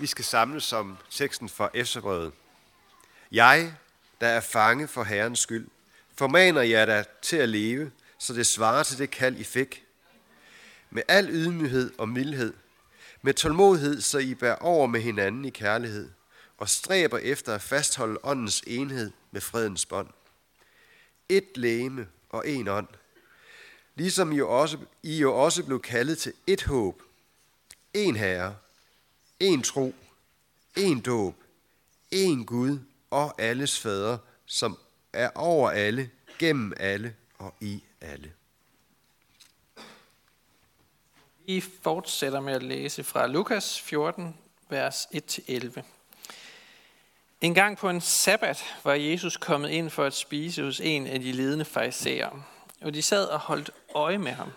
Vi skal samles om teksten fra Efterbrødet. Jeg, der er fange for Herrens skyld, formaner jer da til at leve, så det svarer til det kald, I fik. Med al ydmyghed og mildhed, med tålmodighed, så I bærer over med hinanden i kærlighed, og stræber efter at fastholde åndens enhed med fredens bånd. Et legeme og en ånd, ligesom I jo også blev kaldet til et håb, en herre, en tro, en dåb, en Gud og alles fader, som er over alle, gennem alle og i alle. Vi fortsætter med at læse fra Lukas 14, vers 1-11. En gang på en sabbat var Jesus kommet ind for at spise hos en af de ledende farisæere, og de sad og holdt øje med ham.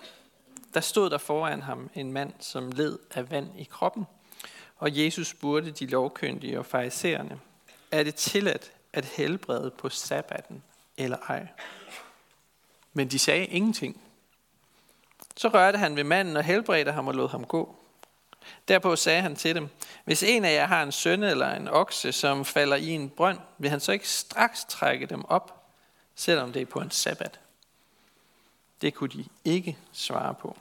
Der stod der foran ham en mand, som led af vand i kroppen, og Jesus spurgte de lovkyndige og farisæerne, er det tilladt at helbrede på sabbatten eller ej? Men de sagde ingenting. Så rørte han ved manden og helbredte ham og lod ham gå. Derpå sagde han til dem, hvis en af jer har en søn eller en okse, som falder i en brønd, vil han så ikke straks trække dem op, selvom det er på en sabbat? Det kunne de ikke svare på.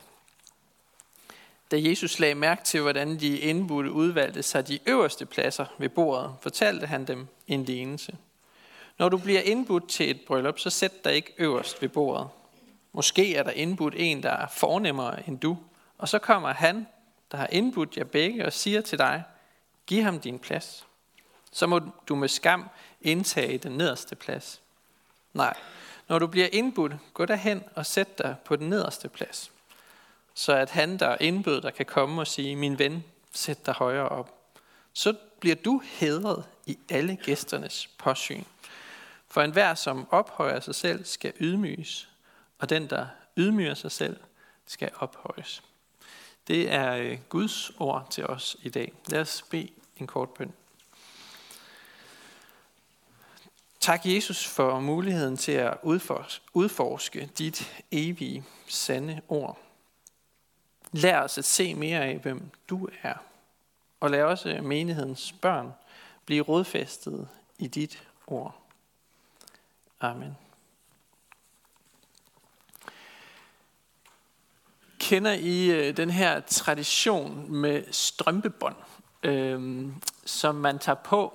Da Jesus lagde mærke til, hvordan de indbudte udvalgte sig de øverste pladser ved bordet, fortalte han dem en lignelse. Når du bliver indbudt til et bryllup, så sæt dig ikke øverst ved bordet. Måske er der indbudt en, der er fornemmere end du, og så kommer han, der har indbudt jer begge, og siger til dig, giv ham din plads. Så må du med skam indtage den nederste plads. Nej, når du bliver indbudt, gå derhen og sæt dig på den nederste plads, så at han, der indbød dig, kan komme og sige, min ven, sæt dig højere op. Så bliver du hædret i alle gæsternes påsyn. For enhver, som ophøjer sig selv, skal ydmyges, og den, der ydmyger sig selv, skal ophøjes. Det er Guds ord til os i dag. Lad os bede en kort bøn. Tak, Jesus, for muligheden til at udforske dit evige, sande ord. Lær os at se mere af, hvem du er, og lad også menighedens børn blive rodfæstet i dit ord. Amen. Kender I den her tradition med strømpebånd, som man tager på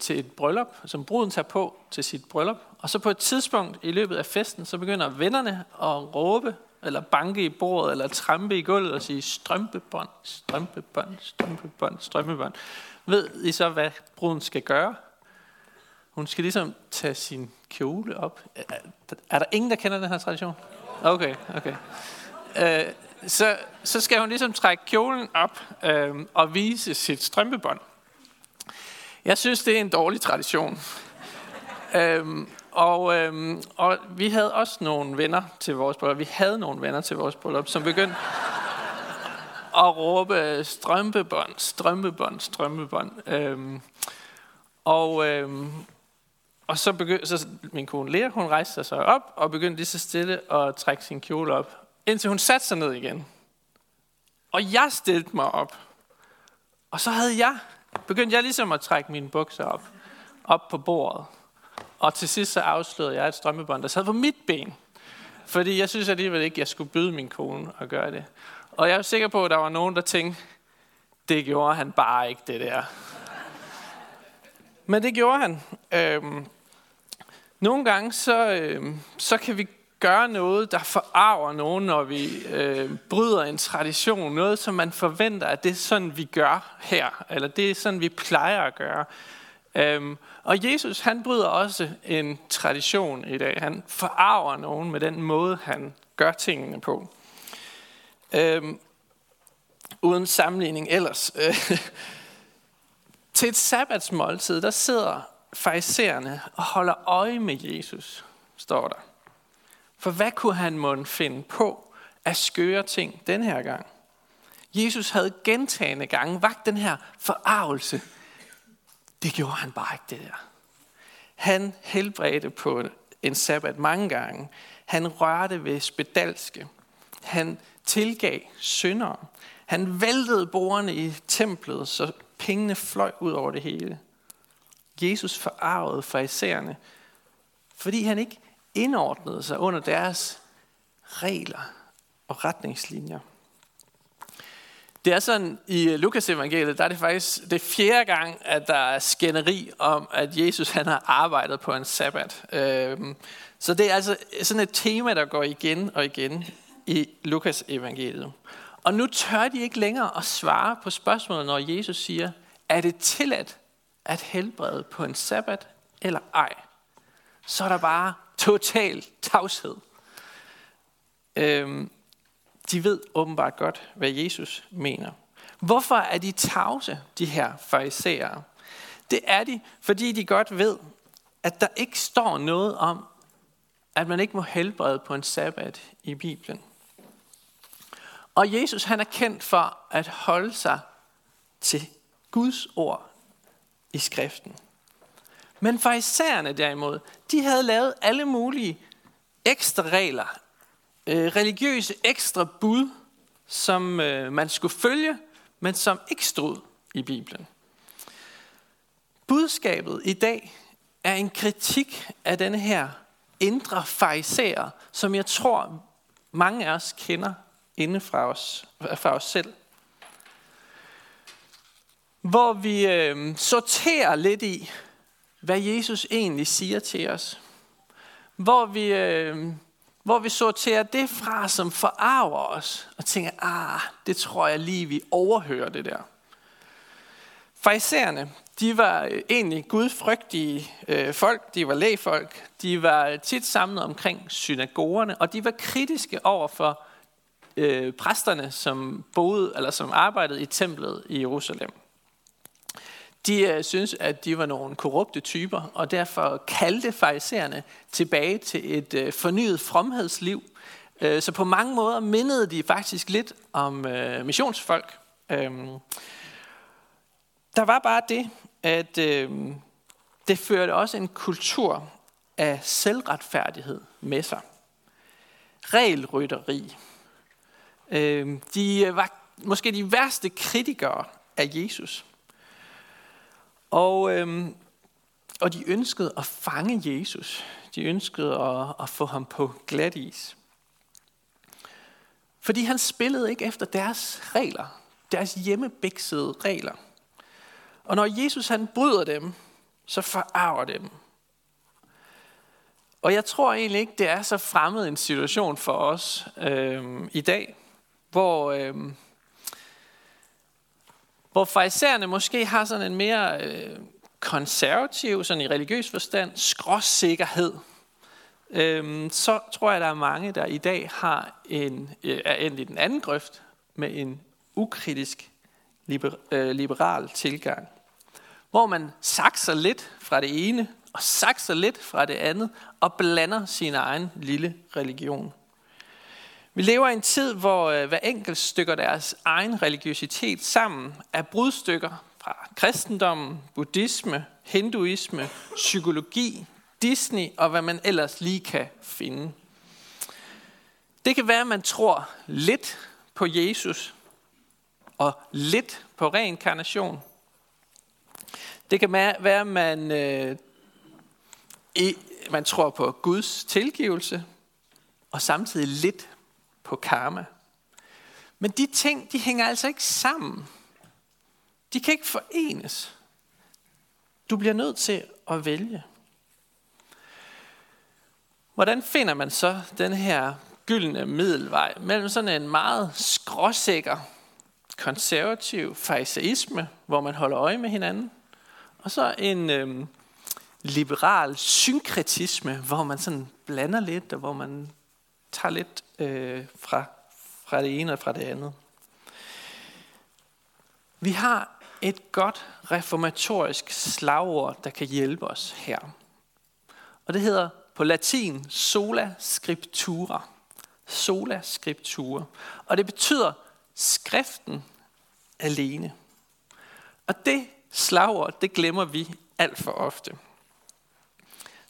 til et bryllup, som bruden tager på til sit bryllup, og så på et tidspunkt i løbet af festen, så begynder vennerne at råbe, eller banke i bordet, eller trampe i gulvet og sige, strømpebånd, strømpebånd, strømpebånd, strømpebånd. Ved I så, hvad bruden skal gøre? Hun skal ligesom tage sin kjole op. Er der ingen, der kender den her tradition? Okay. Så skal hun ligesom trække kjolen op og vise sit strømpebånd. Jeg synes, det er en dårlig tradition. Og vi havde også nogle venner til vores bryllup. Som begyndte at råbe strømpebånd, strømpebånd, strømpebånd. Og så begyndte min kone Lea, hun rejste sig så op og begyndte lige så stille at trække sin kjole op, indtil hun satte sig ned igen. Og jeg stillede mig op. Og så begyndte jeg ligesom at trække mine bukser op på bordet. Og til sidst så afslørede jeg et strømpebånd, der sad på mit ben. Fordi jeg synes alligevel ikke, jeg skulle byde min kone at gøre det. Og jeg er sikker på, at der var nogen, der tænkte, det gjorde han bare ikke, det der. Men det gjorde han. Nogle gange så kan vi gøre noget, der forarver nogen, når vi bryder en tradition. Noget, som man forventer, at det er sådan, vi gør her. Eller det er sådan, vi plejer at gøre. Og Jesus, han bryder også en tradition i dag. Han forarver nogen med den måde, han gør tingene på. Uden sammenligning ellers. Til et sabbatsmåltid, der sidder farisæerne og holder øje med Jesus, står der. For hvad kunne han måtte finde på at skøre ting den her gang? Jesus havde gentagne gange vakt den her forarvelse. Det gjorde han bare ikke, det der. Han helbredte på en sabbat mange gange. Han rørte ved spedalske. Han tilgav syndere. Han væltede bordene i templet, så pengene fløj ud over det hele. Jesus forarvede farisæerne, fordi han ikke indordnede sig under deres regler og retningslinjer. Det er sådan, i Lukas evangeliet, der er det faktisk det fjerde gang, at der er skænderi om, at Jesus han har arbejdet på en sabbat. Så det er altså sådan et tema, der går igen og igen i Lukas evangeliet. Og nu tør de ikke længere at svare på spørgsmålet, når Jesus siger, er det tilladt at helbrede på en sabbat eller ej? Så er der bare total tavshed. De ved åbenbart godt, hvad Jesus mener. Hvorfor er de tavse, de her farisæere? Det er de, fordi de godt ved, at der ikke står noget om, at man ikke må helbrede på en sabbat i Bibelen. Og Jesus, han er kendt for at holde sig til Guds ord i skriften. Men farisæerne derimod, de havde lavet alle mulige ekstra regler, religiøse ekstra bud, som man skulle følge, men som ikke stod i Bibelen. Budskabet i dag er en kritik af denne her indre farisæer, som jeg tror mange af os kender inde fra os selv. Hvor vi sorterer lidt i, hvad Jesus egentlig siger til os. Hvor vi sorterer det fra, som forarver os, og tænker, det tror jeg lige, vi overhører det der. Farisæerne, de var egentlig gudfrygtige folk, de var lægfolk, de var tit samlet omkring synagogerne, og de var kritiske over for præsterne, som arbejdede i templet i Jerusalem. De synes, at de var nogle korrupte typer, og derfor kaldte farisæerne tilbage til et fornyet fromhedsliv. Så på mange måder mindede de faktisk lidt om missionsfolk. Der var bare det, at det førte også en kultur af selvretfærdighed med sig. Regelrytteri. De var måske de værste kritikere af Jesus. Og de ønskede at fange Jesus. De ønskede at få ham på glat is. Fordi han spillede ikke efter deres regler. Deres hjemmebæksede regler. Og når Jesus han bryder dem, så forarver det dem. Og jeg tror egentlig ikke, det er så fremmed en situation for os i dag. Hvor farisæerne måske har sådan en mere konservativ, sådan i religiøs forstand, skråsikkerhed, så tror jeg, der er mange, der i dag er endt i den anden grøft med en ukritisk liberal tilgang. Hvor man sakser lidt fra det ene og sakser lidt fra det andet og blander sin egen lille religion. Vi lever i en tid, hvor hver enkelt stykker deres egen religiøsitet sammen af brudstykker fra kristendommen, buddhisme, hinduisme, psykologi, Disney og hvad man ellers lige kan finde. Det kan være, at man tror lidt på Jesus og lidt på reinkarnation. Det kan være, at man tror på Guds tilgivelse og samtidig lidt på karma. Men de ting, de hænger altså ikke sammen. De kan ikke forenes. Du bliver nødt til at vælge. Hvordan finder man så den her gyldne middelvej mellem sådan en meget skråsikker, konservativ fariseisme, hvor man holder øje med hinanden, og så en liberal synkretisme, hvor man sådan blander lidt, og hvor man tager lidt fra det ene og fra det andet. Vi har et godt reformatorisk slagord, der kan hjælpe os her. Og det hedder på latin sola scriptura. Sola scriptura. Og det betyder skriften alene. Og det slagord, det glemmer vi alt for ofte.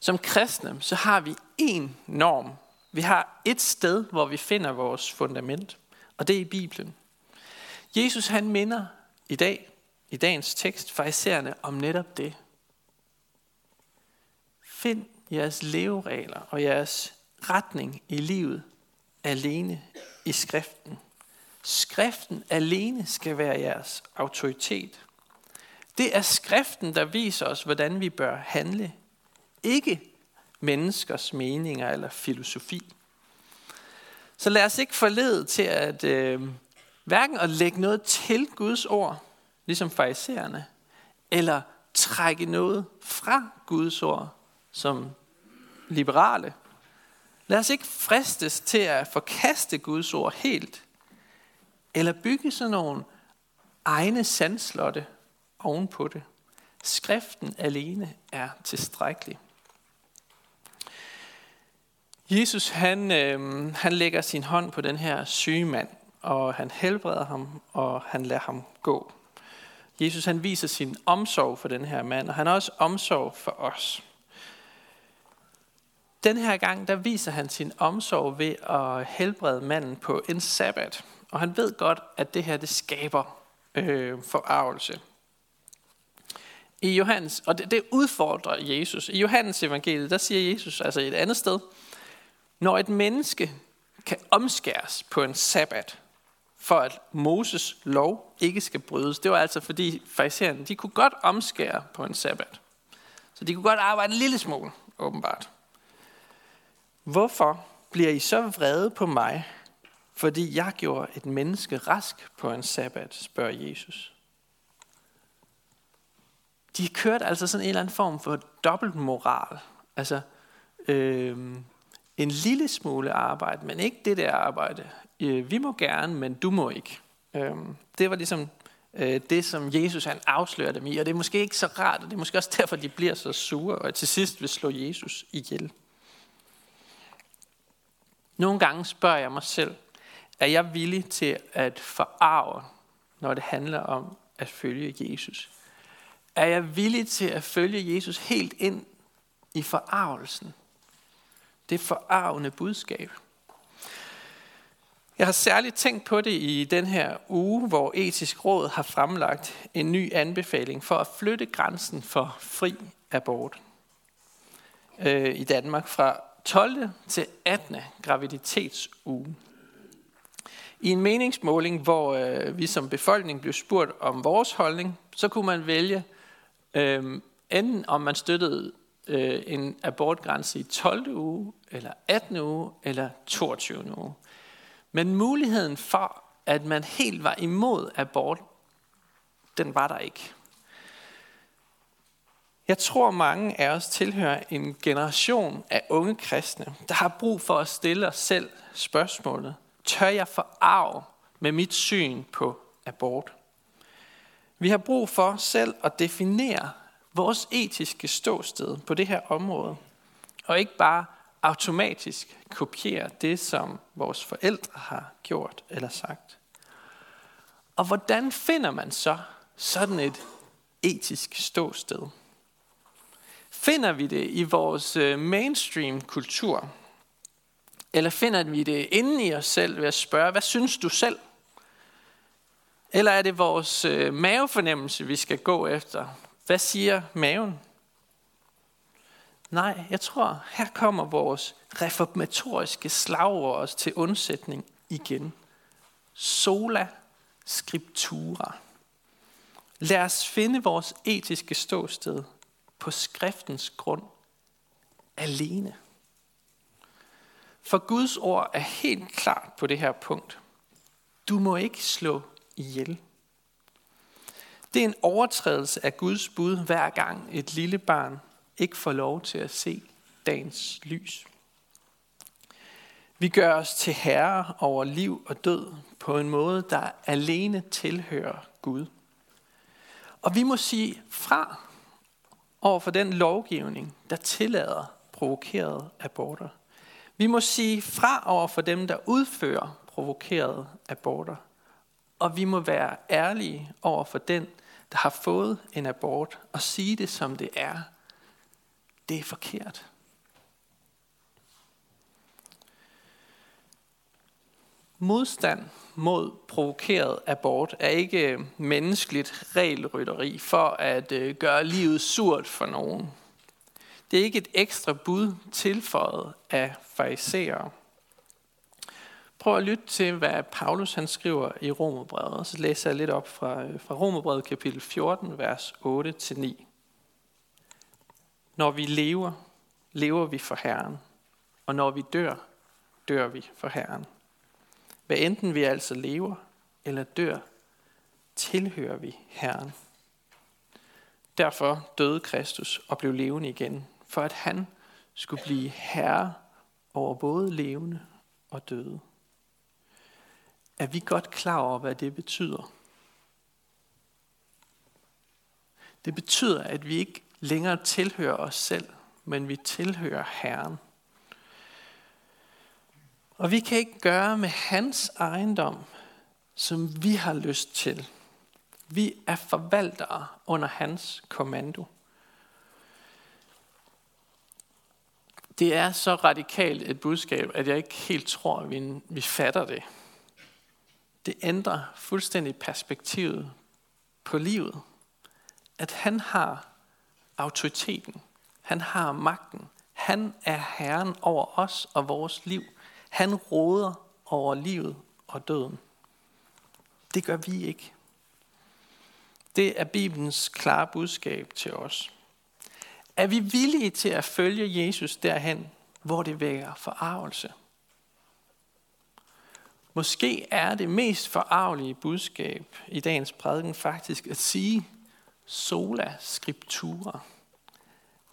Som kristne, så har vi én norm. Vi har et sted, hvor vi finder vores fundament, og det er i Bibelen. Jesus han minder i dagens tekst, farisæerne om netop det. Find jeres leveregler og jeres retning i livet alene i skriften. Skriften alene skal være jeres autoritet. Det er skriften, der viser os, hvordan vi bør handle. Ikke menneskers meninger eller filosofi. Så lad os ikke forlede til at hverken at lægge noget til Guds ord, ligesom farisæerne, eller trække noget fra Guds ord, som liberale. Lad os ikke fristes til at forkaste Guds ord helt, eller bygge sådan nogle egne sandslotte ovenpå det. Skriften alene er tilstrækkelig. Jesus han lægger sin hånd på den her syge mand, og han helbreder ham, og han lader ham gå. Jesus han viser sin omsorg for den her mand, og han har også omsorg for os. Den her gang, der viser han sin omsorg ved at helbrede manden på en sabbat. Og han ved godt, at det her, det skaber forargelse. I Johannes, og det udfordrer Jesus. I Johannes evangeliet, der siger Jesus altså et andet sted: når et menneske kan omskæres på en sabbat, for at Moses lov ikke skal brydes. Det var altså fordi farisæerne, de kunne godt omskære på en sabbat. Så de kunne godt arbejde en lille smule, åbenbart. Hvorfor bliver I så vrede på mig, fordi jeg gjorde et menneske rask på en sabbat, spørger Jesus. De kørte altså sådan en eller anden form for dobbeltmoral. Altså en lille smule arbejde, men ikke det der arbejde. Vi må gerne, men du må ikke. Det var ligesom det, som Jesus han afslører dem i, og det er måske ikke så rart, og det er måske også derfor, de bliver så sure, og til sidst vil slå Jesus ihjel. Nogle gange spørger jeg mig selv, er jeg villig til at forarge, når det handler om at følge Jesus? Er jeg villig til at følge Jesus helt ind i forargelsen? Det forargende budskab. Jeg har særligt tænkt på det i den her uge, hvor Etisk Råd har fremlagt en ny anbefaling for at flytte grænsen for fri abort i Danmark fra 12. til 18. graviditetsuge. I en meningsmåling, hvor vi som befolkning blev spurgt om vores holdning, så kunne man vælge enten om man støttede en abortgrænse i 12. uge, eller 18. uge, eller 22. uge. Men muligheden for, at man helt var imod abort, den var der ikke. Jeg tror, mange af os tilhører en generation af unge kristne, der har brug for at stille os selv spørgsmålet: tør jeg forarge med mit syn på abort? Vi har brug for selv at definere vores etiske ståsted på det her område, og ikke bare automatisk kopiere det, som vores forældre har gjort eller sagt. Og hvordan finder man så sådan et etisk ståsted? Finder vi det i vores mainstream kultur? Eller finder vi det inde i os selv ved at spørge, hvad synes du selv? Eller er det vores mavefornemmelse, vi skal gå efter? Hvad siger maven? Nej, jeg tror, her kommer vores reformatoriske slagord os til undsætning igen. Sola scriptura. Lad os finde vores etiske ståsted på skriftens grund alene. For Guds ord er helt klart på det her punkt. Du må ikke slå ihjel. Det er en overtrædelse af Guds bud, hver gang et lille barn ikke får lov til at se dagens lys. Vi gør os til herre over liv og død på en måde, der alene tilhører Gud. Og vi må sige fra over for den lovgivning, der tillader provokerede aborter. Vi må sige fra over for dem, der udfører provokerede aborter. Og vi må være ærlige over for den, der har fået en abort, og sige det, som det er. Det er forkert. Modstand mod provokeret abort er ikke menneskeligt regelrytteri for at gøre livet surt for nogen. Det er ikke et ekstra bud tilføjet af farisæere. Prøv at lytte til, hvad Paulus han skriver i Romerbrevet. Så læser jeg lidt op fra Romerbrevet kapitel 14, vers 8-9. Når vi lever, lever vi for Herren, og når vi dør, dør vi for Herren. Hvad enten vi altså lever eller dør, tilhører vi Herren. Derfor døde Kristus og blev levende igen, for at han skulle blive herre over både levende og døde. Er vi godt klar over, hvad det betyder? Det betyder, at vi ikke længere tilhører os selv, men vi tilhører Herren. Og vi kan ikke gøre med hans ejendom, som vi har lyst til. Vi er forvaltere under hans kommando. Det er så radikalt et budskab, at jeg ikke helt tror, at vi fatter det. Det ændrer fuldstændig perspektivet på livet. At han har autoriteten. Han har magten. Han er herren over os og vores liv. Han råder over livet og døden. Det gør vi ikke. Det er Bibelens klare budskab til os. Er vi villige til at følge Jesus derhen, hvor det vækker forargelse? Måske er det mest forargelige budskab i dagens prædiken faktisk at sige sola scriptura.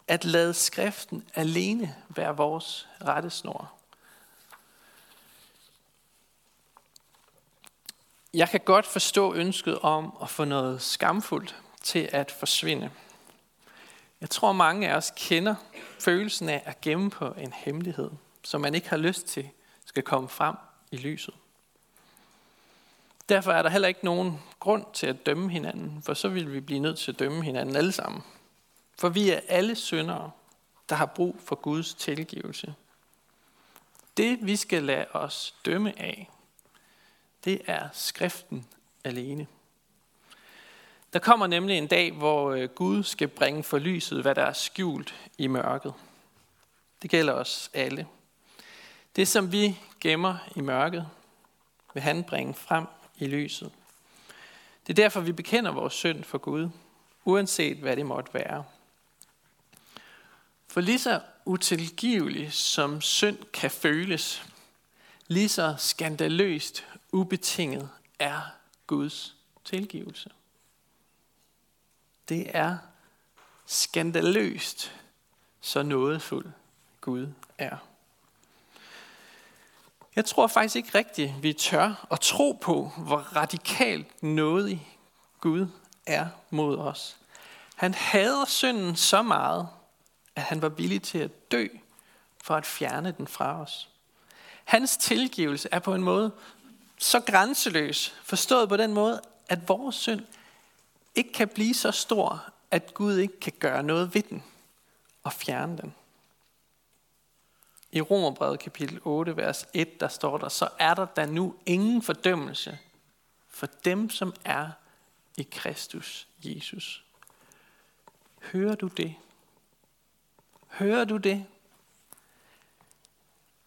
At lade skriften alene være vores rettesnor. Jeg kan godt forstå ønsket om at få noget skamfuldt til at forsvinde. Jeg tror, mange af os kender følelsen af at gemme på en hemmelighed, som man ikke har lyst til, skal komme frem i lyset. Derfor er der heller ikke nogen grund til at dømme hinanden, for så vil vi blive nødt til at dømme hinanden alle sammen. For vi er alle syndere, der har brug for Guds tilgivelse. Det, vi skal lade os dømme af, det er skriften alene. Der kommer nemlig en dag, hvor Gud skal bringe for lyset, hvad der er skjult i mørket. Det gælder os alle. Det, som vi gemmer i mørket, vil han bringe frem i lyset. Det er derfor, vi bekender vores synd for Gud, uanset hvad det måtte være. For lige så utilgivelig som synd kan føles, lige så skandaløst ubetinget er Guds tilgivelse. Det er skandaløst, så nådefuld Gud er. Jeg tror faktisk ikke rigtigt, vi tør at tro på, hvor radikalt nådig Gud er mod os. Han hader synden så meget, at han var villig til at dø for at fjerne den fra os. Hans tilgivelse er på en måde så grænseløs, forstået på den måde, at vores synd ikke kan blive så stor, at Gud ikke kan gøre noget ved den og fjerne den. I Romerbrevet kapitel 8, vers 1, der står der, så er der da nu ingen fordømmelse for dem, som er i Kristus Jesus. Hører du det? Hører du det?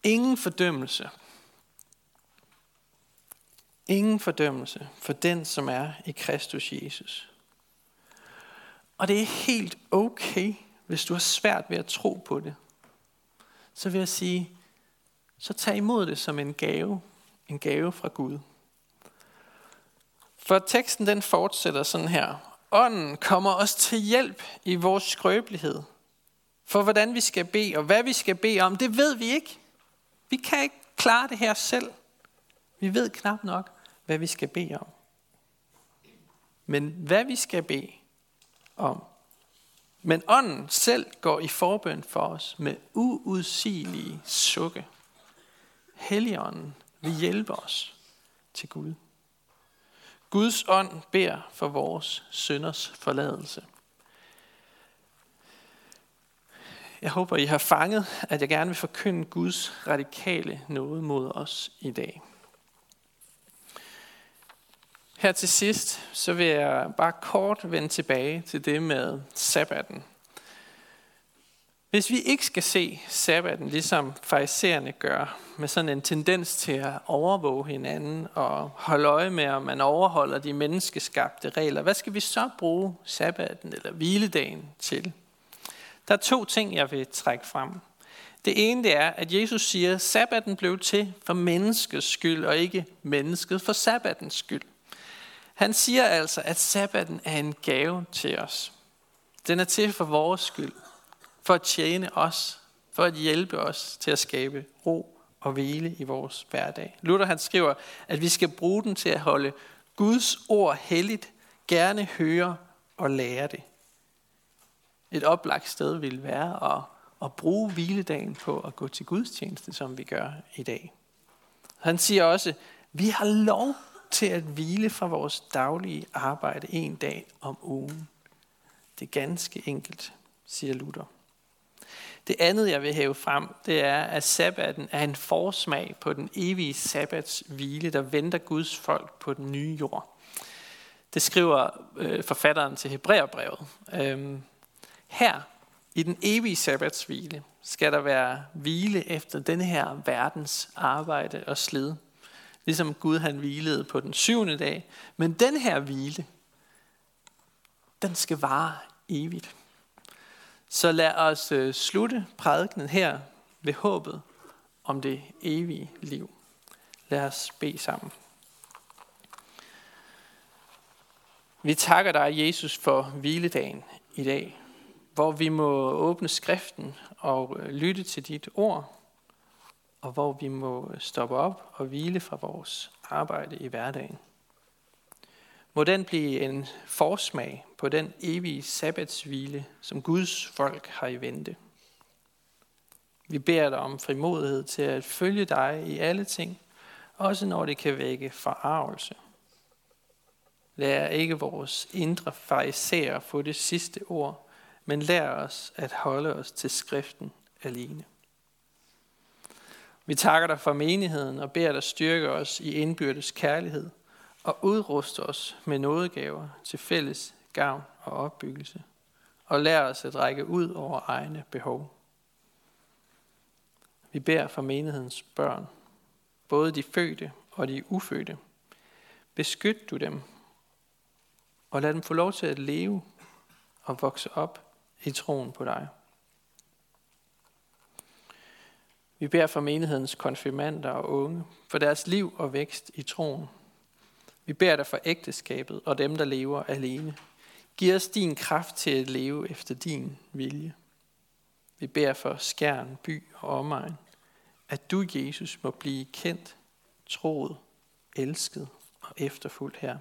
Ingen fordømmelse. Ingen fordømmelse for den, som er i Kristus Jesus. Og det er helt okay, hvis du har svært ved at tro på det. Så vil jeg sige, så tag imod det som en gave. En gave fra Gud. For teksten den fortsætter sådan her. Ånden kommer os til hjælp i vores skrøbelighed. For hvordan vi skal bede og hvad vi skal bede om, det ved vi ikke. Vi kan ikke klare det her selv. Vi ved knap nok, hvad vi skal bede om. Men hvad vi skal bede om. Men ånden selv går i forbøn for os med uudsigelige sukke. Helligånden vil hjælpe os til Gud. Guds ånd beder for vores synders forladelse. Jeg håber, I har fanget, at jeg gerne vil forkynde Guds radikale nåde mod os i dag. Her til sidst, så vil jeg bare kort vende tilbage til det med sabbaten. Hvis vi ikke skal se sabbaten, ligesom farisæerne gør, med sådan en tendens til at overvåge hinanden og holde øje med, om man overholder de menneskeskabte regler, hvad skal vi så bruge sabbaten eller hviledagen til? Der er to ting, jeg vil trække frem. Det ene det er, at Jesus siger, at sabbaten blev til for menneskets skyld, og ikke mennesket for sabbatens skyld. Han siger altså, at sabbaten er en gave til os. Den er til for vores skyld, for at tjene os, for at hjælpe os til at skabe ro og hvile i vores hverdag. Luther han skriver, at vi skal bruge den til at holde Guds ord helligt, gerne høre og lære det. Et oplagt sted ville være at bruge hviledagen på at gå til gudstjeneste, som vi gør i dag. Han siger også, at vi har lov til at hvile fra vores daglige arbejde en dag om ugen. Det er ganske enkelt, siger Luther. Det andet, jeg vil hæve frem, det er, at sabbaten er en forsmag på den evige sabbats hvile, der venter Guds folk på den nye jord. Det skriver forfatteren til Hebræerbrevet. Her i den evige sabbatshvile skal der være hvile efter denne her verdens arbejde og slid. Ligesom Gud han hvilede på den 7. dag. Men den her hvile, den skal vare evigt. Så lad os slutte prædikenen her ved håbet om det evige liv. Lad os bede sammen. Vi takker dig, Jesus, for hviledagen i dag, hvor vi må åbne skriften og lytte til dit ord, og hvor vi må stoppe op og hvile fra vores arbejde i hverdagen. Må den blive en forsmag på den evige sabbatshvile, som Guds folk har i vente. Vi beder dig om frimodighed til at følge dig i alle ting, også når det kan vække forargelse. Lær ikke vores indre farisæer få det sidste ord, men lær os at holde os til skriften alene. Vi takker dig for menigheden og beder dig styrke os i indbyrdes kærlighed og udruste os med nådegaver til fælles gavn og opbyggelse og lær os at række ud over egne behov. Vi beder for menighedens børn, både de fødte og de ufødte. Beskyt du dem og lad dem få lov til at leve og vokse op i troen på dig. Vi beder for menighedens konfirmander og unge, for deres liv og vækst i troen. Vi beder dig for ægteskabet og dem, der lever alene. Giv os din kraft til at leve efter din vilje. Vi beder for Skjern, by og omegn, at du, Jesus, må blive kendt, troet, elsket og efterfulgt her.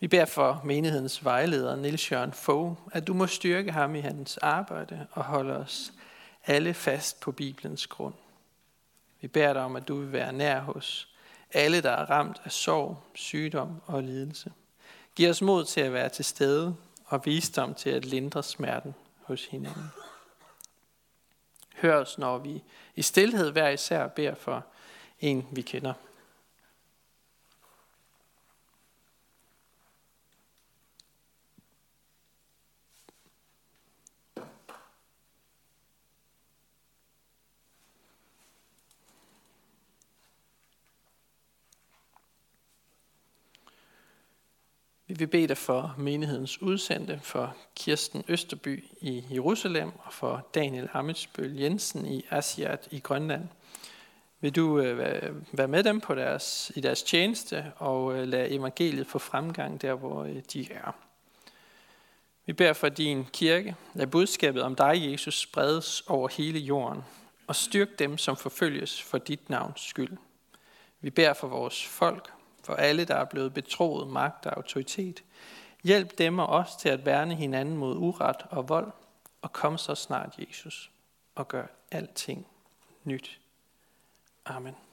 Vi beder for menighedens vejleder, Niels Jørgen Fogh, at du må styrke ham i hans arbejde og holde os alle fast på Bibelens grund. Vi beder dig om, at du vil være nær hos alle, der er ramt af sorg, sygdom og lidelse. Giv os mod til at være til stede og visdom til at lindre smerten hos hinanden. Hør os, når vi i stilhed hver især beder for en, vi kender. Vi beder dig for menighedens udsendte, for Kirsten Østerby i Jerusalem og for Daniel Amitsbøl Jensen i Asiat i Grønland. Vil du være med dem på i deres tjeneste og lade evangeliet få fremgang der, hvor de er. Vi beder for din kirke, lad budskabet om dig, Jesus, spredes over hele jorden og styrk dem, som forfølges for dit navns skyld. Vi beder for vores folk, for alle, der er blevet betroet magt og autoritet. Hjælp dem og os til at værne hinanden mod uret og vold, og kom så snart, Jesus, og gør alting nyt. Amen.